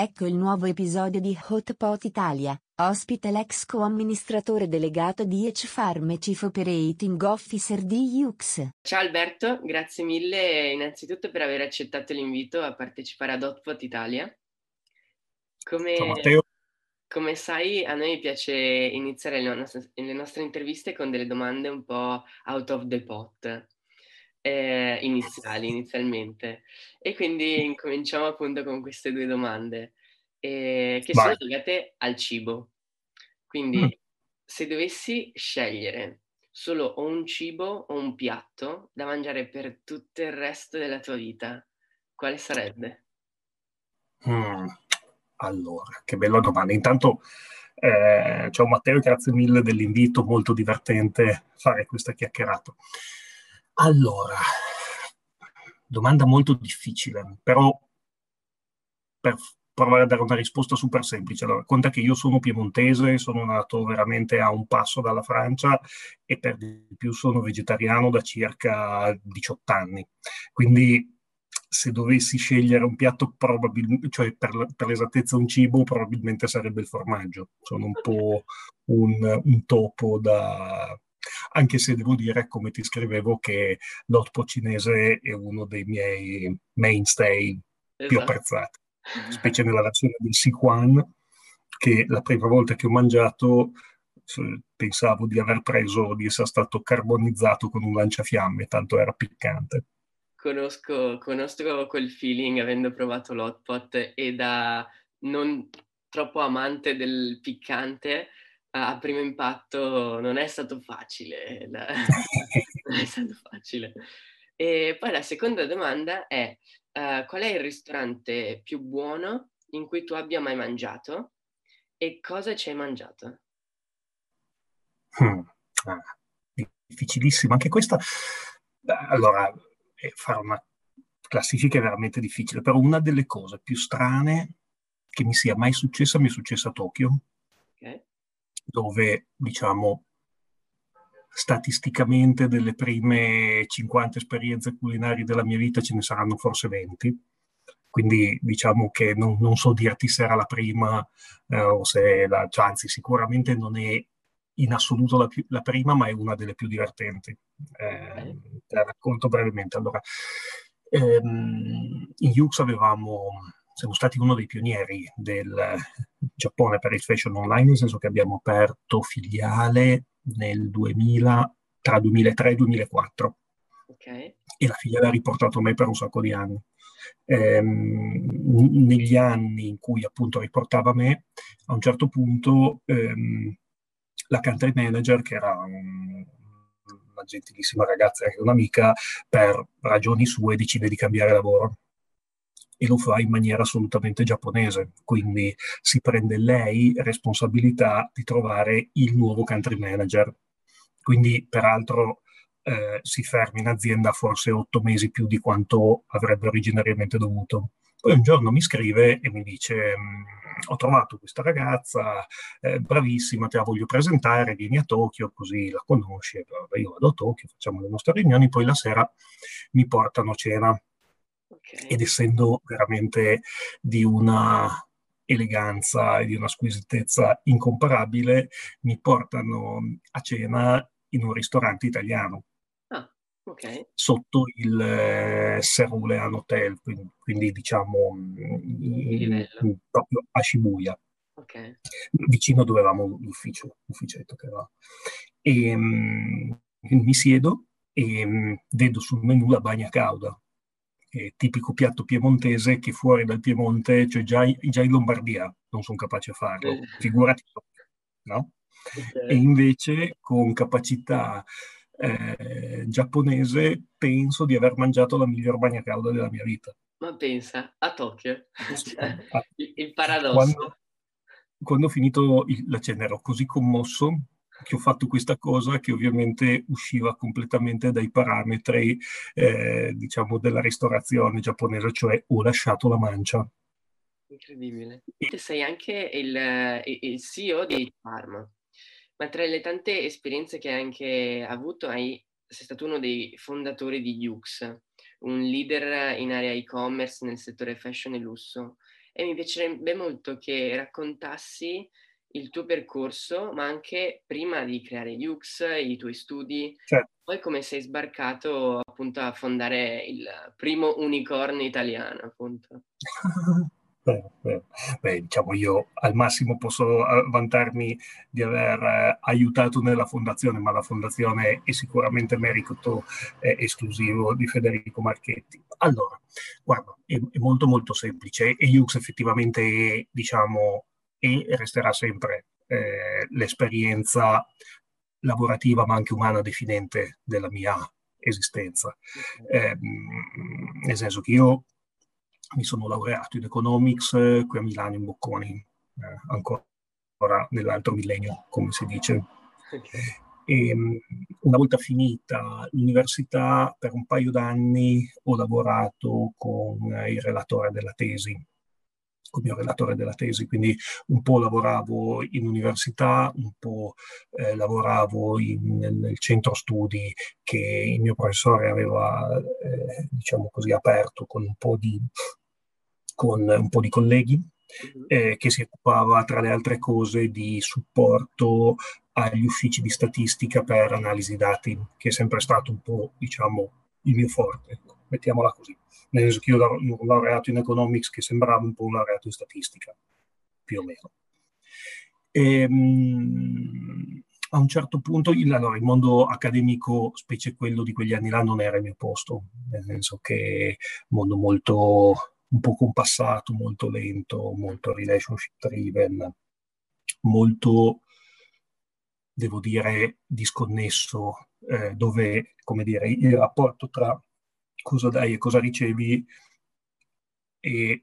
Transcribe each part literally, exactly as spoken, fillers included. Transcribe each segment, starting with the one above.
Ecco il nuovo episodio di Hot Pot Italia, ospite l'ex co-amministratore delegato di H-Farm e Chief Operating Officer di U X. Ciao Alberto, grazie mille innanzitutto per aver accettato l'invito a partecipare ad Hot Pot Italia. Come, Ciao Matteo. Come sai, a noi piace iniziare le nostre, le nostre interviste con delle domande un po' out of the pot. Eh, iniziali inizialmente e quindi incominciamo appunto con queste due domande eh, che Vai. sono legate al cibo, quindi mm. se dovessi scegliere solo o un cibo o un piatto da mangiare per tutto il resto della tua vita, quale sarebbe? Mm. Allora, che bella domanda. Intanto eh, ciao Matteo, grazie mille dell'invito, molto divertente fare questa chiacchierata. Allora, domanda molto difficile, però per provare a dare una risposta super semplice. Allora, conta che io sono piemontese, sono nato veramente a un passo dalla Francia e per di più sono vegetariano da circa diciotto anni. Quindi se dovessi scegliere un piatto, probabilmente, cioè per, per l'esattezza un cibo, probabilmente sarebbe il formaggio. Sono un po' un, un topo da... Anche se devo dire, come ti scrivevo, che l'otpo cinese è uno dei miei mainstay esatto. più apprezzati, specie nella versione del Sichuan, che la prima volta che ho mangiato pensavo di aver preso, di essere stato carbonizzato con un lanciafiamme, tanto era piccante. Conosco, conosco quel feeling avendo provato l'hot pot e da non troppo amante del piccante, a primo impatto non è stato facile, la... non è stato facile. E poi la seconda domanda è uh, qual è il ristorante più buono in cui tu abbia mai mangiato e cosa ci hai mangiato? Hmm. Ah, difficilissimo, anche questa. Allora, fare una classifica è veramente difficile, però una delle cose più strane che mi sia mai successa, mi è successa a Tokyo. Ok. Dove, diciamo, statisticamente delle prime cinquanta esperienze culinarie della mia vita ce ne saranno forse venti. Quindi diciamo che non, non so dirti se era la prima eh, o se la, cioè, anzi sicuramente non è in assoluto la, più, la prima, ma è una delle più divertenti. Eh, te la racconto brevemente. Allora, ehm, in U X avevamo... Siamo stati uno dei pionieri del Giappone per il fashion online, nel senso che abbiamo aperto filiale nel duemila, tra duemilatré e duemilaquattro. Okay. E la filiale ha riportato me per un sacco di anni. Ehm, negli anni in cui appunto riportava me, a un certo punto ehm, la country manager, che era un, una gentilissima ragazza e anche un'amica, per ragioni sue decide di cambiare lavoro. E lo fa in maniera assolutamente giapponese, quindi si prende lei responsabilità di trovare il nuovo country manager. Quindi peraltro eh, si ferma in azienda forse otto mesi più di quanto avrebbe originariamente dovuto. Poi un giorno mi scrive e mi dice ho trovato questa ragazza eh, bravissima, te la voglio presentare, vieni a Tokyo così la conosci. Vabbè, io vado a Tokyo, facciamo le nostre riunioni, poi la sera mi portano a cena. Okay. Ed essendo veramente di una eleganza e di una squisitezza incomparabile, mi portano a cena in un ristorante italiano. Ah, ok. Sotto il eh, Cerulean Hotel, quindi, quindi diciamo in, in, proprio a Shibuya. Okay. Vicino dove avevamo l'ufficio, l'ufficetto che avevamo. E, mh, mi siedo e mh, vedo sul menù la bagna cauda. Tipico piatto piemontese che fuori dal Piemonte, cioè già, già in Lombardia non sono capace a farlo, figurati, no? Okay. E invece con capacità eh, giapponese penso di aver mangiato la miglior bagna cauda della mia vita. Ma pensa, a Tokyo, il, il paradosso. Quando, quando ho finito il, la cena ero così commosso che ho fatto questa cosa che ovviamente usciva completamente dai parametri, eh, diciamo, della ristorazione giapponese, cioè ho lasciato la mancia. Incredibile. E... Sei anche il, il C E O di H-Farm, ma tra le tante esperienze che hai anche avuto, hai, sei stato uno dei fondatori di U X, un leader in area e-commerce nel settore fashion e lusso. e mi piacerebbe molto che raccontassi il tuo percorso, ma anche prima di creare YOOX, i tuoi studi, certo. Poi come sei sbarcato appunto a fondare il primo unicorno italiano, appunto. Beh, beh, beh, diciamo io al massimo posso vantarmi di aver eh, aiutato nella fondazione, ma la fondazione è sicuramente merito eh, esclusivo di Federico Marchetti. Allora, guarda, è, è molto molto semplice e YOOX effettivamente è, diciamo, e resterà sempre eh, l'esperienza lavorativa ma anche umana definente della mia esistenza. Eh, nel senso che io mi sono laureato in economics eh, qui a Milano in Bocconi, eh, ancora nell'altro millennio, come si dice. E, una volta finita l'università, per un paio d'anni ho lavorato con il relatore della tesi, come mio relatore della tesi, quindi un po' lavoravo in università, un po' eh, lavoravo in, nel centro studi che il mio professore aveva, eh, diciamo così, aperto con un po' di, con un po' di colleghi, eh, che si occupava tra le altre cose di supporto agli uffici di statistica per analisi dati, che è sempre stato un po', diciamo, il mio forte, mettiamola così. Nel senso che io ho laureato in economics che sembrava un po' un laureato in statistica, più o meno. E, um, a un certo punto, il, allora, il mondo accademico, specie quello di quegli anni là, non era il mio posto, nel senso che mondo molto, un po' compassato, molto lento, molto relationship driven, molto, devo dire, disconnesso, eh, dove, come dire, il rapporto tra cosa dai e cosa ricevi è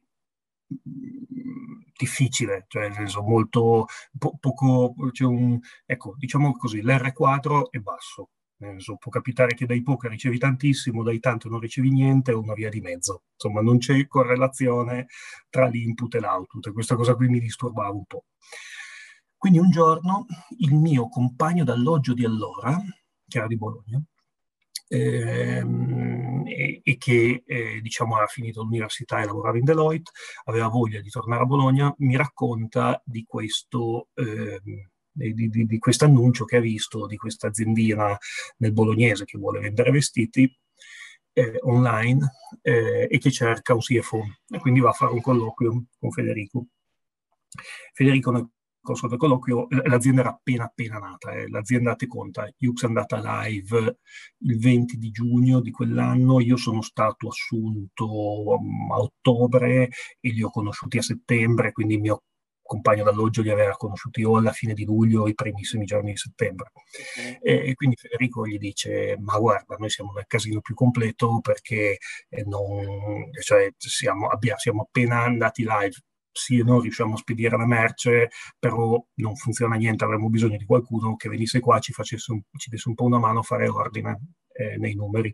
difficile, cioè nel senso molto po- poco, cioè un, ecco, diciamo così, l'erre quattro è basso, nel senso può capitare che dai poco ricevi tantissimo, dai tanto non ricevi niente, o una via di mezzo, insomma non c'è correlazione tra l'input e l'output, e questa cosa qui mi disturbava un po'. Quindi un giorno il mio compagno d'alloggio di allora, che era di Bologna, Ehm, e, e che eh, diciamo ha finito l'università e lavorava in Deloitte, aveva voglia di tornare a Bologna, mi racconta di questo ehm, di, di, di questo annuncio che ha visto di questa aziendina nel bolognese che vuole vendere vestiti eh, online eh, e che cerca un C F O, e quindi va a fare un colloquio con Federico. Federico nel corso del colloquio, l'azienda era appena appena nata, eh. L'azienda te conta, YOOX è andata live il venti di giugno di quell'anno, io sono stato assunto a ottobre e li ho conosciuti a settembre, quindi il mio compagno d'alloggio li aveva conosciuti o alla fine di luglio o i primissimi giorni di settembre. Okay. E, e quindi Federico gli dice, ma guarda, noi siamo nel casino più completo perché non, cioè, siamo, abbia, siamo appena andati live, sì, noi riusciamo a spedire la merce, però non funziona niente, avremmo bisogno di qualcuno che venisse qua, ci facesse un, ci desse un po' una mano a fare ordine eh, nei numeri.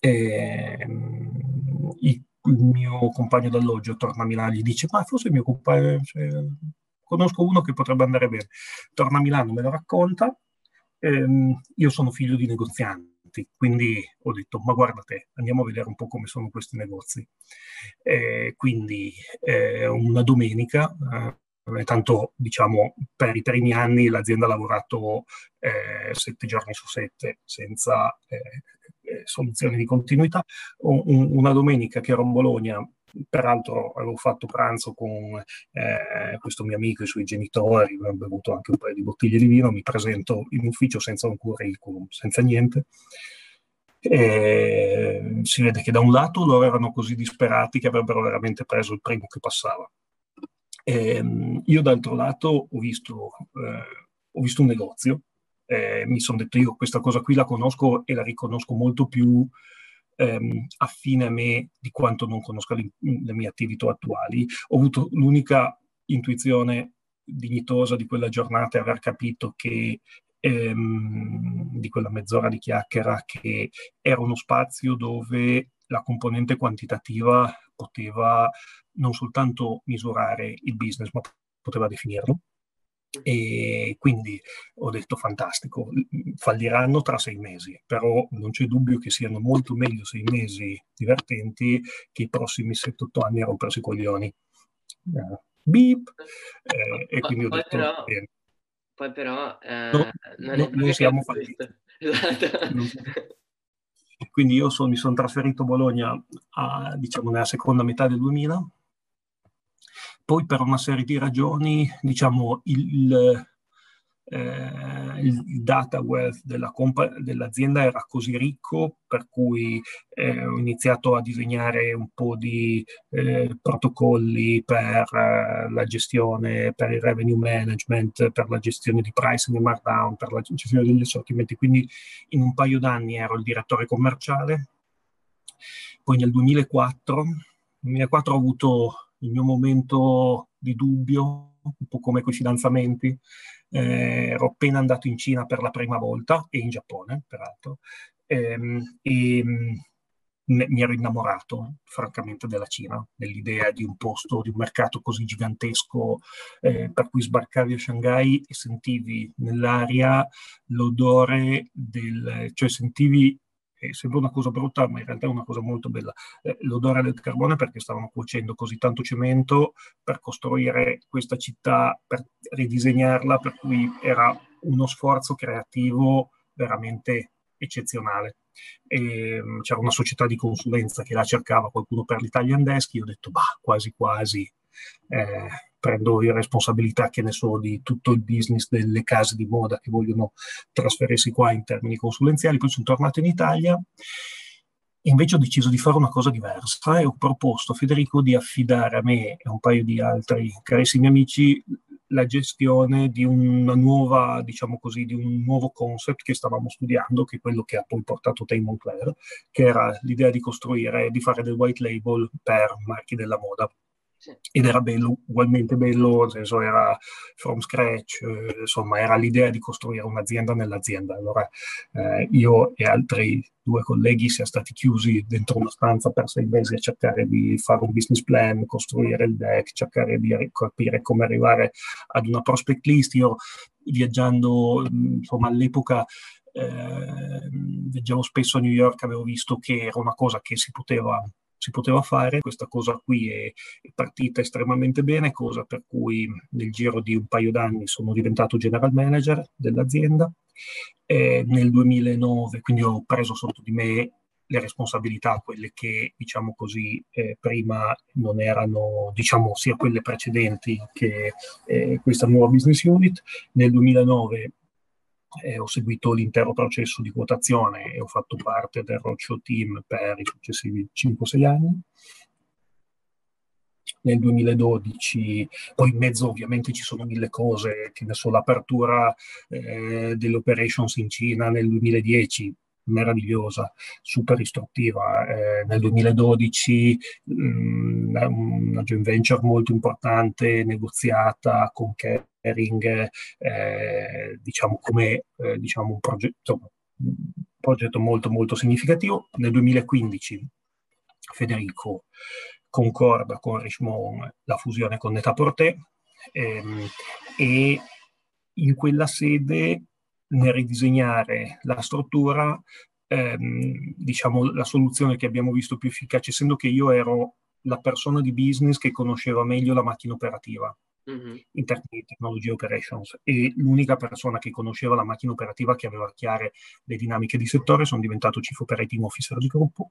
E, il mio compagno d'alloggio torna a Milano, gli dice, ma forse il mio compagno, cioè, conosco uno che potrebbe andare bene. Torna a Milano, me lo racconta, ehm, io sono figlio di negozianti, quindi ho detto, ma guarda te, andiamo a vedere un po' come sono questi negozi. Eh, quindi eh, una domenica, eh, tanto diciamo per i primi anni l'azienda ha lavorato eh, sette giorni su sette senza eh, soluzioni di continuità, un, una domenica che ero in Bologna, peraltro avevo fatto pranzo con eh, questo mio amico e i suoi genitori, abbiamo bevuto anche un paio di bottiglie di vino, mi presento in ufficio senza un curriculum, senza niente. E si vede che da un lato loro erano così disperati che avrebbero veramente preso il primo che passava. E, io d'altro lato ho visto, eh, ho visto un negozio, eh, mi sono detto io questa cosa qui la conosco e la riconosco molto più affine a me di quanto non conosca le, le mie attività attuali. Ho avuto l'unica intuizione dignitosa di quella giornata e aver capito che ehm, di quella mezz'ora di chiacchiera che era uno spazio dove la componente quantitativa poteva non soltanto misurare il business ma poteva definirlo, E quindi ho detto fantastico, falliranno tra sei mesi, però non c'è dubbio che siano molto meglio sei mesi divertenti che i prossimi sette otto anni a rompersi i coglioni. Uh, beep. Eh, e quindi ho poi detto però, bene. Poi però eh, no, non, no, non siamo falliti. Esatto. Non siamo. Quindi io son, mi sono trasferito a Bologna a, diciamo, nella seconda metà del duemila. Poi per una serie di ragioni, diciamo, il, eh, il data wealth della compa- dell'azienda era così ricco, per cui eh, ho iniziato a disegnare un po' di eh, protocolli per eh, la gestione, per il revenue management, per la gestione di pricing e markdown, per la gestione degli assortimenti. Quindi in un paio d'anni ero il direttore commerciale. Poi nel duemilaquattro, duemilaquattro ho avuto il mio momento di dubbio, un po' come coi fidanzamenti. Eh, ero appena andato in Cina per la prima volta, e in Giappone, peraltro, ehm, e ne, mi ero innamorato, francamente, della Cina, dell'idea di un posto, di un mercato così gigantesco, eh, per cui sbarcavi a Shanghai e sentivi nell'aria l'odore del... cioè sentivi... sembra una cosa brutta, ma in realtà è una cosa molto bella, eh, l'odore del carbone, perché stavano cuocendo così tanto cemento per costruire questa città, per ridisegnarla, per cui era uno sforzo creativo veramente eccezionale. E c'era una società di consulenza che la cercava, qualcuno per l'Italian Desk. Io ho detto, bah, quasi quasi eh, prendo in responsabilità, che ne so, di tutto il business delle case di moda che vogliono trasferirsi qua in termini consulenziali. Poi sono tornato in Italia e invece ho deciso di fare una cosa diversa, e ho proposto a Federico di affidare a me e a un paio di altri carissimi amici la gestione di una nuova, diciamo così, di un nuovo concept che stavamo studiando, che è quello che ha poi portato Tate Montclair, che era l'idea di costruire, di fare del white label per marchi della moda. Sì. Ed era bello, ugualmente bello, nel senso era from scratch, eh, insomma era l'idea di costruire un'azienda nell'azienda. Allora eh, io e altri due colleghi siamo stati chiusi dentro una stanza per sei mesi a cercare di fare un business plan, costruire il deck, cercare di capire come arrivare ad una prospect list. Io viaggiando, insomma all'epoca eh, viaggiavo spesso a New York, avevo visto che era una cosa che si poteva... si poteva fare. Questa cosa qui è partita estremamente bene, cosa per cui nel giro di un paio d'anni sono diventato general manager dell'azienda. E nel duemilanove, quindi ho preso sotto di me le responsabilità, quelle che, diciamo così, eh, prima non erano, diciamo, sia quelle precedenti che eh, questa nuova business unit. Nel duemilanove Eh, ho seguito l'intero processo di quotazione e ho fatto parte del roadshow team per i successivi cinque sei anni. Nel duemiladodici, poi in mezzo ovviamente ci sono mille cose, che ne so, l'apertura eh, delle operations in Cina nel duemiladieci, meravigliosa, super istruttiva. Eh, nel duemiladodici mh, una joint venture molto importante negoziata con Kering, eh, diciamo come eh, diciamo un progetto, un progetto molto molto significativo. Nel duemilaquindici Federico concorda con Richemont la fusione con Netaporte, ehm, e in quella sede nel ridisegnare la struttura, ehm, diciamo, la soluzione che abbiamo visto più efficace, essendo che io ero la persona di business che conosceva meglio la macchina operativa, mm-hmm. in termini di technology operations, e l'unica persona che conosceva la macchina operativa, che aveva chiare le dinamiche di settore. Sono diventato Chief Operating Officer di gruppo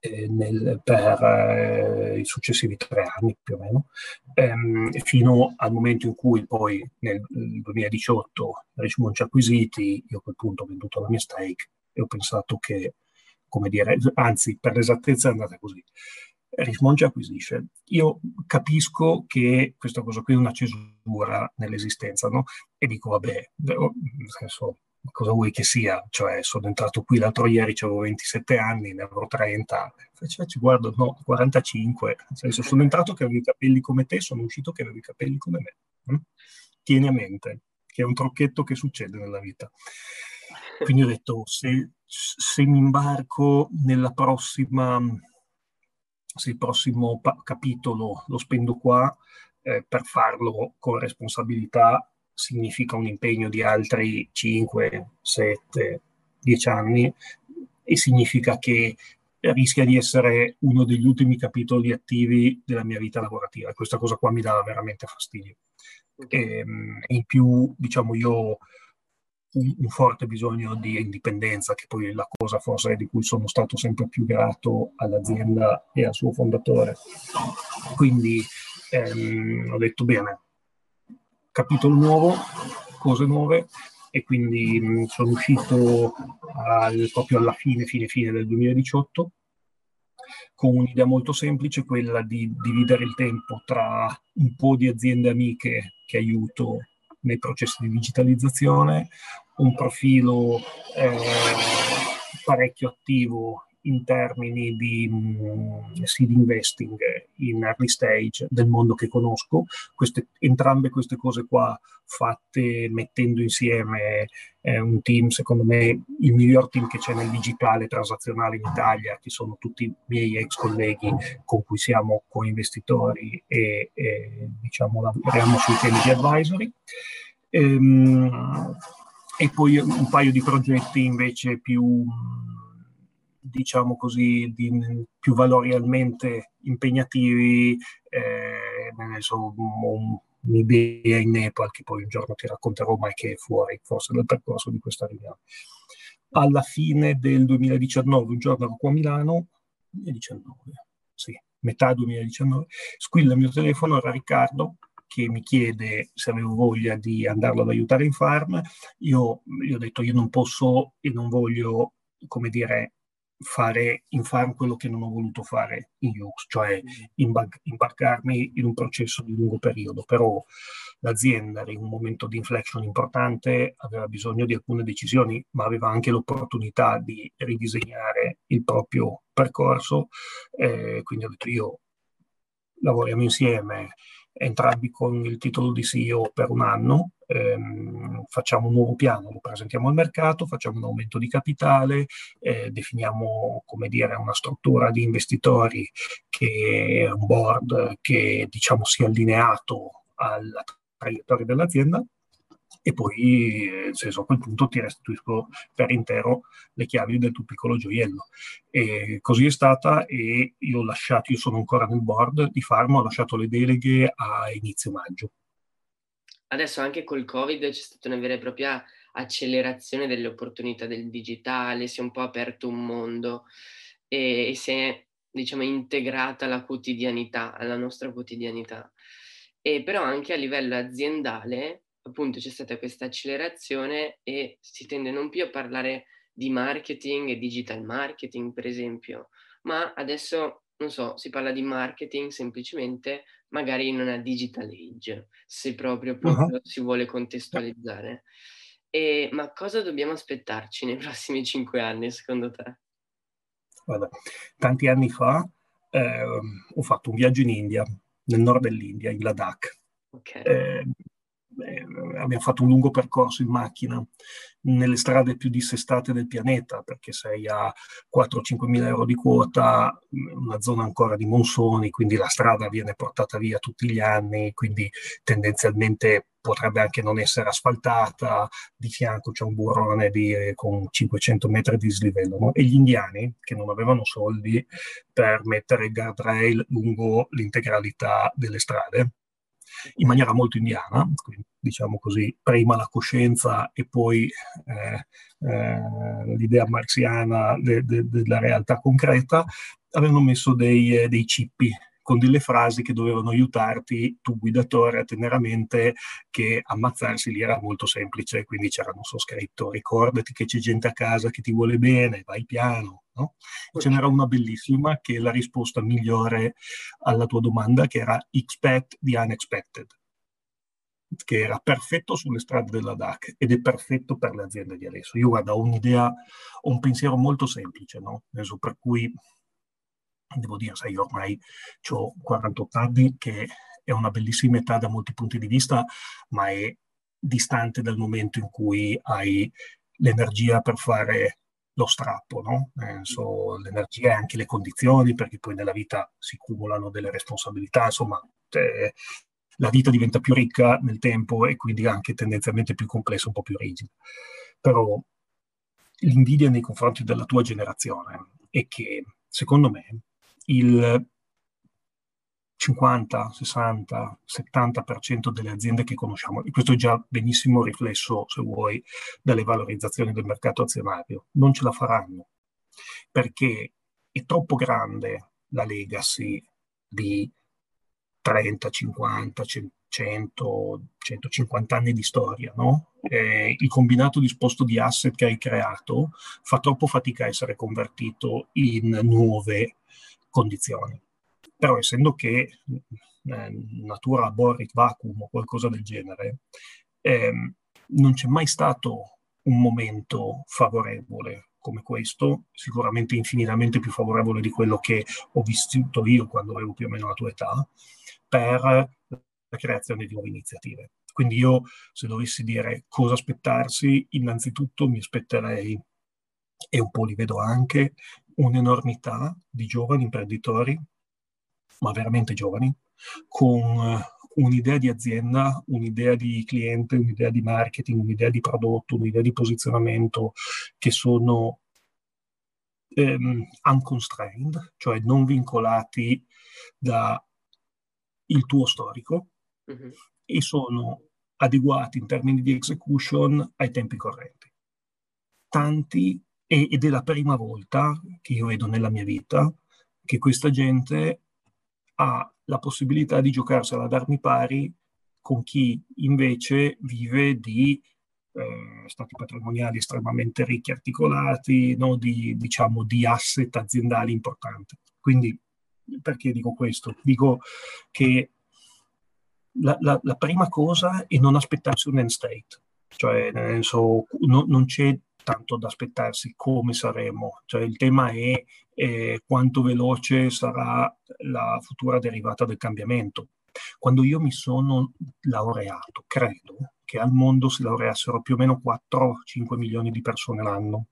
eh, nel, per eh, i successivi tre anni più o meno, ehm, fino al momento in cui poi nel duemiladiciotto Richemont ci ha acquisiti. Io a quel punto ho venduto la mia stake e ho pensato che, come dire, anzi, per l'esattezza è andata così. Richemont ci acquisisce. Io capisco che questa cosa qui è una cesura nell'esistenza, no? E dico, vabbè, nel senso, cosa vuoi che sia? Cioè, sono entrato qui l'altro ieri, avevo ventisette anni, ne avrò trenta. Cioè, ci guardo, no, quarantacinque. Nel senso, sono entrato che avevo i capelli come te, sono uscito che avevo i capelli come me. Tieni a mente che è un trucchetto che succede nella vita. Quindi ho detto, se, se mi imbarco nella prossima, se il prossimo pa- capitolo lo spendo qua, eh, per farlo con responsabilità significa un impegno di altri cinque, sette, dieci anni e significa che rischia di essere uno degli ultimi capitoli attivi della mia vita lavorativa. Questa cosa qua mi dà veramente fastidio. E, in più, diciamo, io ho un, un forte bisogno di indipendenza, che poi è la cosa forse di cui sono stato sempre più grato all'azienda e al suo fondatore. Quindi ehm, ho detto bene, capitolo nuovo, cose nuove, e quindi mh, sono uscito al, proprio alla fine, fine, fine del duemiladiciotto con un'idea molto semplice, quella di dividere il tempo tra un po' di aziende amiche che aiuto nei processi di digitalizzazione, un profilo eh, parecchio attivo in termini di mh, seed investing in early stage del mondo che conosco, queste, entrambe queste cose qua fatte mettendo insieme eh, un team, secondo me il miglior team che c'è nel digitale transazionale in Italia, che sono tutti i miei ex colleghi con cui siamo co-investitori e, e diciamo lavoriamo sui temi di advisory. Ehm, e poi un paio di progetti invece più, diciamo così, di, più valorialmente impegnativi, eh, ne so, un, un'idea in Nepal che poi un giorno ti racconterò, ma che è fuori forse dal percorso di questa riunione. Alla fine del duemiladiciannove, un giorno ero qua a Milano, duemiladiciannove, sì, metà duemiladiciannove, squilla il mio telefono, era Riccardo, che mi chiede se avevo voglia di andarlo ad aiutare in farm. Io gli ho detto io non posso e non voglio, come dire, fare in farm quello che non ho voluto fare in U X, cioè imbarcarmi in un processo di lungo periodo, però l'azienda era in un momento di inflection importante, aveva bisogno di alcune decisioni, ma aveva anche l'opportunità di ridisegnare il proprio percorso, eh, quindi ho detto io lavoriamo insieme, entrambi con il titolo di C E O per un anno, ehm, facciamo un nuovo piano, lo presentiamo al mercato, facciamo un aumento di capitale, eh, definiamo, come dire, una struttura di investitori che è un board che, diciamo, sia allineato alla traiettoria dell'azienda, e poi, se so, a quel punto ti restituisco per intero le chiavi del tuo piccolo gioiello. E così è stata, e io ho lasciato, io sono ancora nel board di Farm, ho lasciato le deleghe a inizio maggio. Adesso anche col Covid c'è stata una vera e propria accelerazione delle opportunità del digitale, si è un po' aperto un mondo e, e si è, diciamo, integrata alla quotidianità, alla nostra quotidianità. E però anche a livello aziendale, appunto, c'è stata questa accelerazione e si tende non più a parlare di marketing e digital marketing, per esempio, ma adesso, non so, si parla di marketing semplicemente magari in una digital age, se proprio, proprio uh-huh. si vuole contestualizzare. E, ma cosa dobbiamo aspettarci nei prossimi cinque anni, secondo te? Guarda, tanti anni fa eh, ho fatto un viaggio in India, nel nord dell'India, in Ladakh. Okay. Eh, Eh, abbiamo fatto un lungo percorso in macchina nelle strade più dissestate del pianeta, perché sei a quattro o cinque mila euro di quota, una zona ancora di monsoni, quindi la strada viene portata via tutti gli anni, quindi tendenzialmente potrebbe anche non essere asfaltata, di fianco c'è un burrone di, eh, con cinquecento metri di dislivello, no? E gli indiani, che non avevano soldi per mettere il guardrail lungo l'integralità delle strade, in maniera molto indiana, quindi, diciamo così, prima la coscienza e poi eh, eh, l'idea marxiana de, de, della realtà concreta, avevano messo dei, eh, dei cippi con delle frasi che dovevano aiutarti, tu guidatore, a tenere a mente che ammazzarsi lì era molto semplice, quindi c'era, non so, scritto ricordati che c'è gente a casa che ti vuole bene, vai piano, no? E ce n'era una bellissima che è la risposta migliore alla tua domanda, che era expect the unexpected, che era perfetto sulle strade della D A C ed è perfetto per le aziende di adesso. Io, guarda, ho un'idea, ho un pensiero molto semplice, no? Adesso, per cui devo dire, sai, ormai ho quarantotto anni, che è una bellissima età da molti punti di vista, ma è distante dal momento in cui hai l'energia per fare lo strappo, no? Eh, so, l'energia e anche le condizioni, perché poi nella vita si cumulano delle responsabilità, insomma, eh, la vita diventa più ricca nel tempo e quindi anche tendenzialmente più complessa, un po' più rigida. Però l'invidia nei confronti della tua generazione è che, secondo me, il cinquanta, sessanta, settanta per cento delle aziende che conosciamo, e questo è già benissimo riflesso, se vuoi, dalle valorizzazioni del mercato azionario, non ce la faranno, perché è troppo grande la legacy di trenta, cinquanta, cento, centocinquanta anni di storia, no? Eh, il combinato disposto di asset che hai creato fa troppo fatica a essere convertito in nuove condizioni. Però essendo che eh, natura aborit vacuum o qualcosa del genere, eh, non c'è mai stato un momento favorevole come questo, sicuramente infinitamente più favorevole di quello che ho vissuto io quando avevo più o meno la tua età, per la creazione di nuove iniziative. Quindi io, se dovessi dire cosa aspettarsi, innanzitutto mi aspetterei, e un po' li vedo anche, un'enormità di giovani imprenditori, ma veramente giovani, con un'idea di azienda, un'idea di cliente, un'idea di marketing, un'idea di prodotto, un'idea di posizionamento che sono ehm, unconstrained, cioè non vincolati dal tuo storico, mm-hmm. e sono adeguati in termini di execution ai tempi correnti. Tanti, ed è la prima volta che io vedo nella mia vita che questa gente ha la possibilità di giocarsela ad armi pari con chi invece vive di eh, stati patrimoniali estremamente ricchi, articolati, no? di, diciamo, di asset aziendali importanti. Quindi, perché dico questo? Dico che la, la, la prima cosa è non aspettarsi un end state, cioè nel senso, no, non c'è tanto da aspettarsi come saremo, cioè il tema è eh, quanto veloce sarà la futura derivata del cambiamento. Quando io mi sono laureato, credo che al mondo si laureassero più o meno quattro cinque milioni di persone l'anno.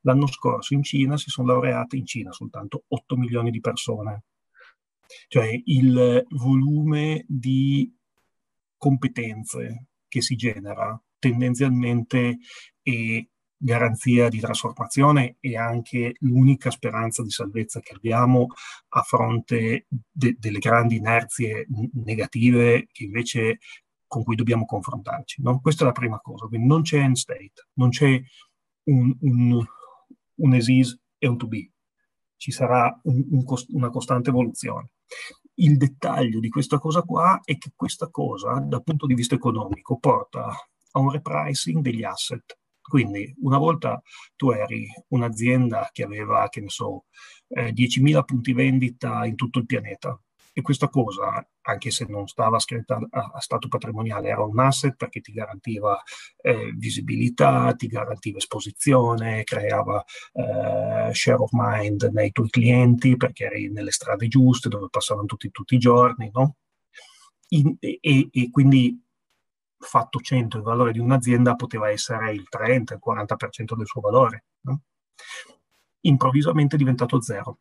L'anno scorso in Cina si sono laureate, in Cina soltanto, otto milioni di persone. Cioè il volume di competenze che si genera tendenzialmente è garanzia di trasformazione e anche l'unica speranza di salvezza che abbiamo a fronte de- delle grandi inerzie negative che invece con cui dobbiamo confrontarci, no? Questa è la prima cosa, quindi non c'è end state, non c'è un, un, un as is e un to be, ci sarà un, un cost- una costante evoluzione. Il dettaglio di questa cosa qua è che questa cosa dal punto di vista economico porta a un repricing degli asset. Quindi una volta tu eri un'azienda che aveva, che ne so, eh, diecimila punti vendita in tutto il pianeta e questa cosa, anche se non stava scritta a, a stato patrimoniale, era un asset perché ti garantiva eh, visibilità, ti garantiva esposizione, creava eh, share of mind nei tuoi clienti perché eri nelle strade giuste dove passavano tutti, tutti i giorni, no? In, e, e quindi... fatto cento il valore di un'azienda poteva essere il trenta, il quaranta per cento del suo valore, no? Improvvisamente è diventato zero.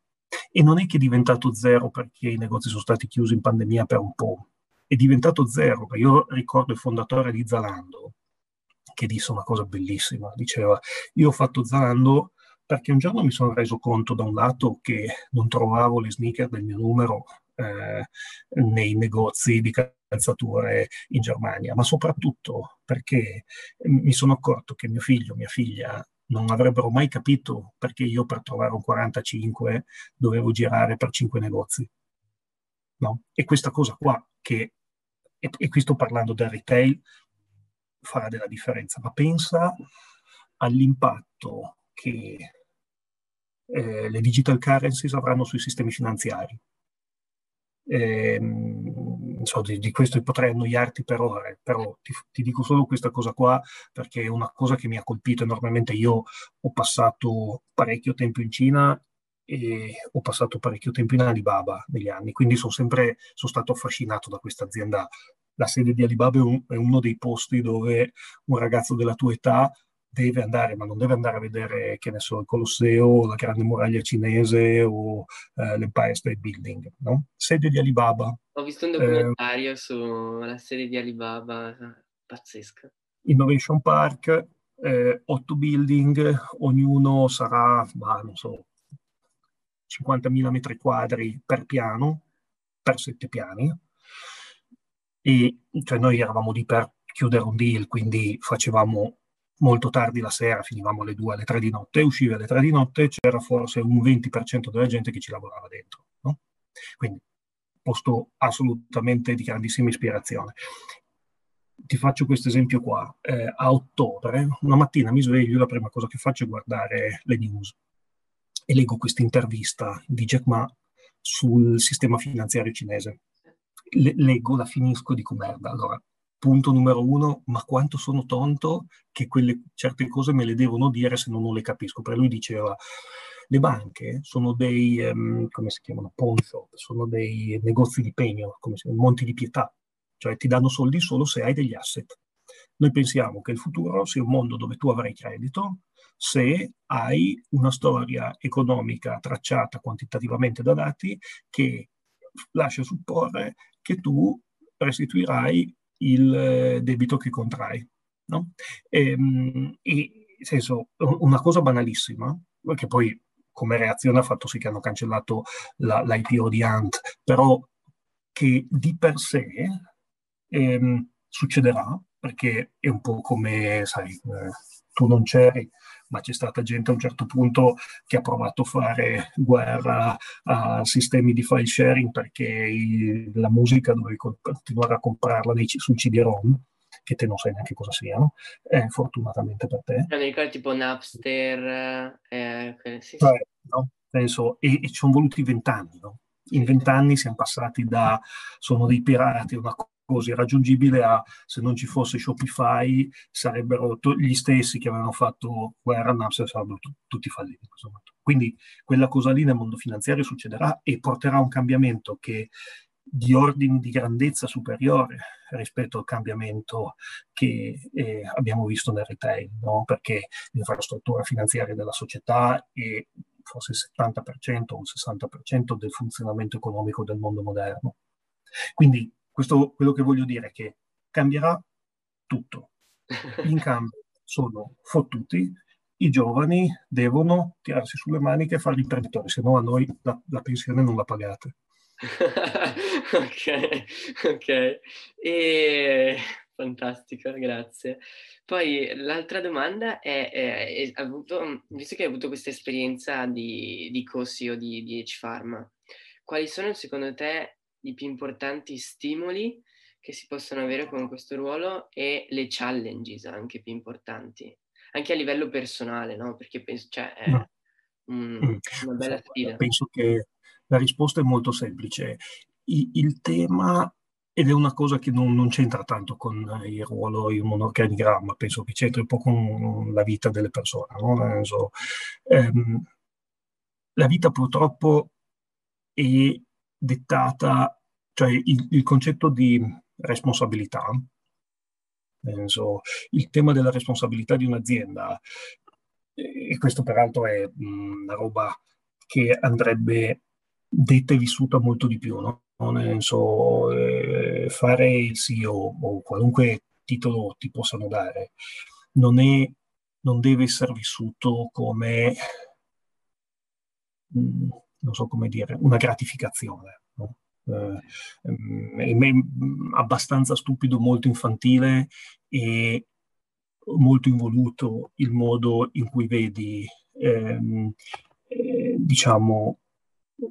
E non è che è diventato zero perché i negozi sono stati chiusi in pandemia per un po', è diventato zero. Io ricordo il fondatore di Zalando che disse una cosa bellissima, diceva: io ho fatto Zalando perché un giorno mi sono reso conto da un lato che non trovavo le sneaker del mio numero eh, nei negozi di calzature in Germania, ma soprattutto perché mi sono accorto che mio figlio, mia figlia non avrebbero mai capito perché io per trovare un quarantacinque dovevo girare per cinque negozi, no? E questa cosa qua, che, e, e qui sto parlando del retail, farà della differenza, ma pensa all'impatto che eh, le digital currencies avranno sui sistemi finanziari. Ehm, so, di, di questo potrei annoiarti per ore, però ti, ti dico solo questa cosa qua perché è una cosa che mi ha colpito enormemente. Io ho passato parecchio tempo in Cina e ho passato parecchio tempo in Alibaba negli anni, quindi sono sempre sono stato affascinato da questa azienda. La sede di Alibaba è, un, è uno dei posti dove un ragazzo della tua età deve andare, ma non deve andare a vedere, che ne so, il Colosseo, la Grande Muraglia Cinese o eh, l'Empire State Building, no? Sede di Alibaba, Ho visto un documentario eh, sulla sede di Alibaba, pazzesca. Innovation Park, eh, otto building, ognuno sarà, bah, non so, cinquantamila metri quadri per piano, per sette piani. E cioè, noi eravamo lì per chiudere un deal, quindi facevamo molto tardi la sera, finivamo alle due, alle tre di notte, usciva alle tre di notte, c'era forse un venti per cento della gente che ci lavorava dentro, no? Quindi posto assolutamente di grandissima ispirazione. Ti faccio questo esempio qua. Eh, a ottobre, una mattina mi sveglio, la prima cosa che faccio è guardare le news e leggo questa intervista di Jack Ma sul sistema finanziario cinese. Le- leggo, la finisco, dico merda. Allora, punto numero uno, ma quanto sono tonto che quelle certe cose me le devono dire se non, non le capisco. Per lui diceva... Le banche sono dei, um, come si chiamano, pawn shop, sono dei negozi di pegno, come si chiamano, monti di pietà, cioè ti danno soldi solo se hai degli asset. Noi pensiamo che il futuro sia un mondo dove tu avrai credito se hai una storia economica tracciata quantitativamente da dati che lascia supporre che tu restituirai il debito che contrai, no? E, e nel senso, una cosa banalissima, che poi... come reazione ha fatto sì che hanno cancellato la, l'I P O di Ant, però che di per sé ehm, succederà, perché è un po' come, sai, eh, tu non c'eri, ma c'è stata gente a un certo punto che ha provato a fare guerra a sistemi di file sharing perché i, la musica dovevi continuare a comprarla nei, sul C D ROM, che te non sai neanche cosa siano, eh, fortunatamente per te. Mi ricordo tipo Napster, eh, quelle, sì, sì. Eh, no? Penso, e, e ci sono voluti vent'anni, no? In vent'anni siamo passati da sono dei pirati, una cosa irraggiungibile, a se non ci fosse Shopify sarebbero to- gli stessi che avevano fatto guerra a Napster, sarebbero t- tutti falliti in questo momento. Quindi quella cosa lì nel mondo finanziario succederà e porterà un cambiamento che di ordini di grandezza superiore rispetto al cambiamento che eh, abbiamo visto nel retail, no? Perché l'infrastruttura finanziaria della società è forse il settanta per cento o il sessanta per cento del funzionamento economico del mondo moderno. Quindi questo, quello che voglio dire è che cambierà tutto. In cambio sono fottuti, i giovani devono tirarsi sulle maniche e fare gli imprenditori, se no a noi la, la pensione non la pagate. ok, ok, e... fantastico, grazie. Poi l'altra domanda è, è, è avuto, visto che hai avuto questa esperienza di, di co-C E O di, di H-Farm, quali sono secondo te i più importanti stimoli che si possono avere con questo ruolo e le challenges anche più importanti, anche a livello personale, no? Perché penso, cioè, è no. un, una bella sfida. Penso che la risposta è molto semplice. I, il tema, ed è una cosa che non, non c'entra tanto con il ruolo in un organigramma, penso che c'entra un po' con la vita delle persone, no? So, ehm, la vita purtroppo è dettata, cioè il, il concetto di responsabilità, so, il tema della responsabilità di un'azienda, e questo peraltro è mh, una roba che andrebbe detta e vissuta molto di più, no? Nel senso, eh, fare il C E O o qualunque titolo ti possano dare non è, non deve essere vissuto come, mh, non so come dire, una gratificazione, no? Eh, mh, è mh, abbastanza stupido, molto infantile e molto involuto il modo in cui vedi, ehm, eh, diciamo,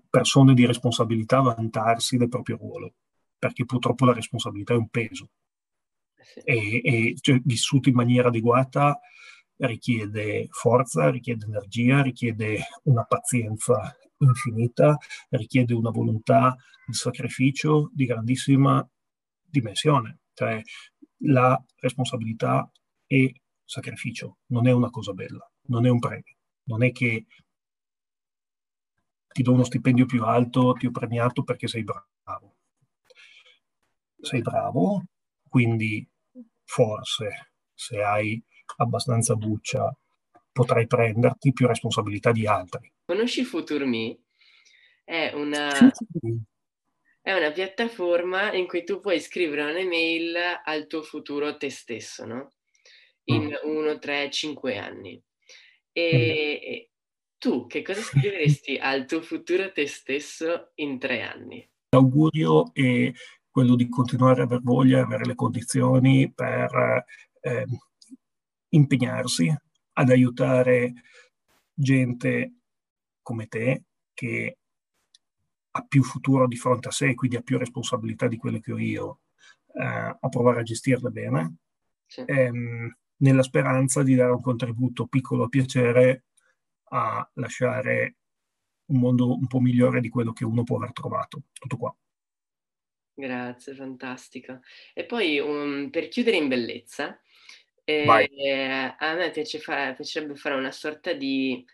persone di responsabilità vantarsi del proprio ruolo, perché purtroppo la responsabilità è un peso e, e cioè, vissuto in maniera adeguata richiede forza, richiede energia, richiede una pazienza infinita, richiede una volontà di sacrificio di grandissima dimensione. Cioè la responsabilità è sacrificio, non è una cosa bella, non è un premio, non è che ti do uno stipendio più alto, ti ho premiato perché sei bravo. Sei bravo, quindi forse, se hai abbastanza buccia, potrai prenderti più responsabilità di altri. Conosci Futurme? È una... È è una piattaforma in cui tu puoi scrivere un'email al tuo futuro te stesso, no? In uno, tre, cinque anni. E tu che cosa scriveresti al tuo futuro te stesso in tre anni? L'augurio è quello di continuare ad aver voglia e avere le condizioni per eh, impegnarsi ad aiutare gente come te che ha più futuro di fronte a sé, quindi ha più responsabilità di quelle che ho io, eh, a provare a gestirle bene, sì. ehm, nella speranza di dare un contributo piccolo a piacere a lasciare un mondo un po' migliore di quello che uno può aver trovato. Tutto qua. Grazie, fantastico. E poi um, per chiudere in bellezza, eh, a me piace fare, piacerebbe fare una sorta di,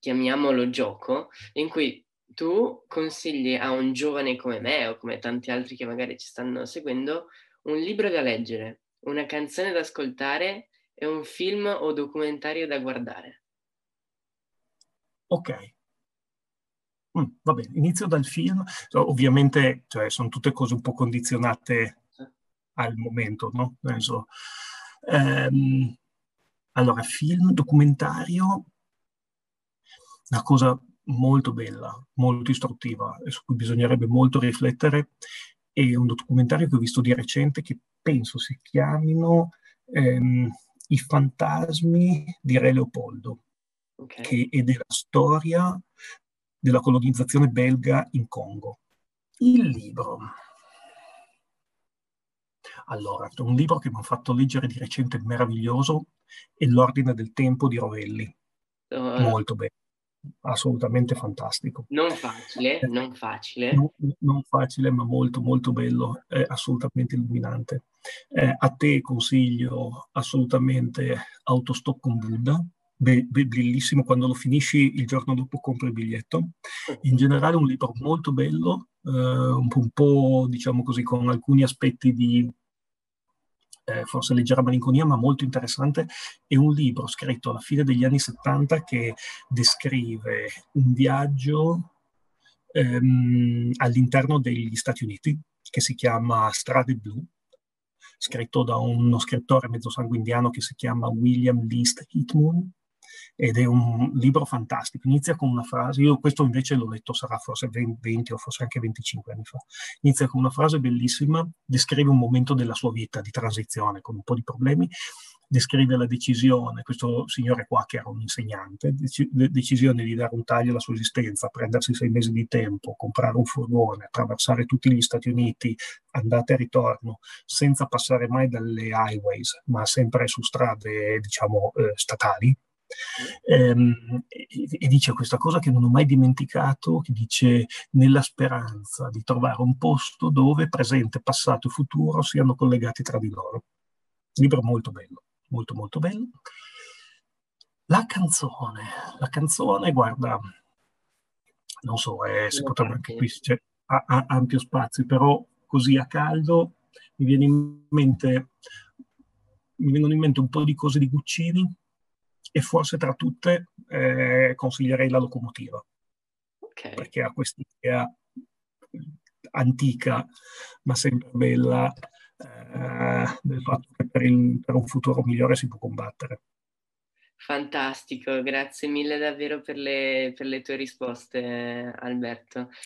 chiamiamolo gioco, in cui tu consigli a un giovane come me o come tanti altri che magari ci stanno seguendo un libro da leggere, una canzone da ascoltare e un film o documentario da guardare. Ok. Mm, va bene, inizio dal film. Ovviamente, cioè, sono tutte cose un po' condizionate al momento, no? Penso. Ehm, allora, film, documentario, una cosa molto bella, molto istruttiva, su cui bisognerebbe molto riflettere, è un documentario che ho visto di recente che penso si chiamino ehm, I fantasmi di Re Leopoldo, okay. Che è della storia della colonizzazione belga in Congo. Il libro. Allora, un libro che mi hanno fatto leggere di recente, meraviglioso, è L'Ordine del Tempo di Rovelli. Oh. Molto bello, assolutamente fantastico. Non facile, eh, non facile. Non, non facile, ma molto, molto bello, eh, assolutamente illuminante. Eh, a te consiglio assolutamente Autostop con Buddha. Be- be- bellissimo, quando lo finisci il giorno dopo compri il biglietto. In generale un libro molto bello, eh, un, po', un po' diciamo così, con alcuni aspetti di eh, forse leggera malinconia, ma molto interessante. È un libro scritto alla fine degli anni settanta che descrive un viaggio ehm, all'interno degli Stati Uniti che si chiama Strade Blu, scritto da uno scrittore mezzosangue indiano che si chiama William Least Heat-Moon. Ed è un libro fantastico, inizia con una frase, io questo invece l'ho letto, sarà forse venti o forse anche venticinque anni fa, inizia con una frase bellissima, descrive un momento della sua vita di transizione con un po' di problemi, descrive la decisione, questo signore qua che era un insegnante, dec- decisione di dare un taglio alla sua esistenza, prendersi sei mesi di tempo, comprare un furgone, attraversare tutti gli Stati Uniti, andata e ritorno, senza passare mai dalle highways, ma sempre su strade, diciamo, eh, statali. Ehm, e, e dice questa cosa che non ho mai dimenticato, che dice nella speranza di trovare un posto dove presente, passato e futuro siano collegati tra di loro. Libro molto bello, molto molto bello. La canzone, la canzone, guarda, non so eh, se potrebbe anche qui, cioè, ha, ha ampio spazio, però così a caldo mi viene in mente, mi vengono in mente un po' di cose di Guccini. E forse tra tutte eh, consiglierei La Locomotiva, okay. Perché ha quest'idea antica ma sempre bella eh, del fatto che per, il, per un futuro migliore si può combattere. Fantastico, grazie mille davvero per le, per le tue risposte, Alberto.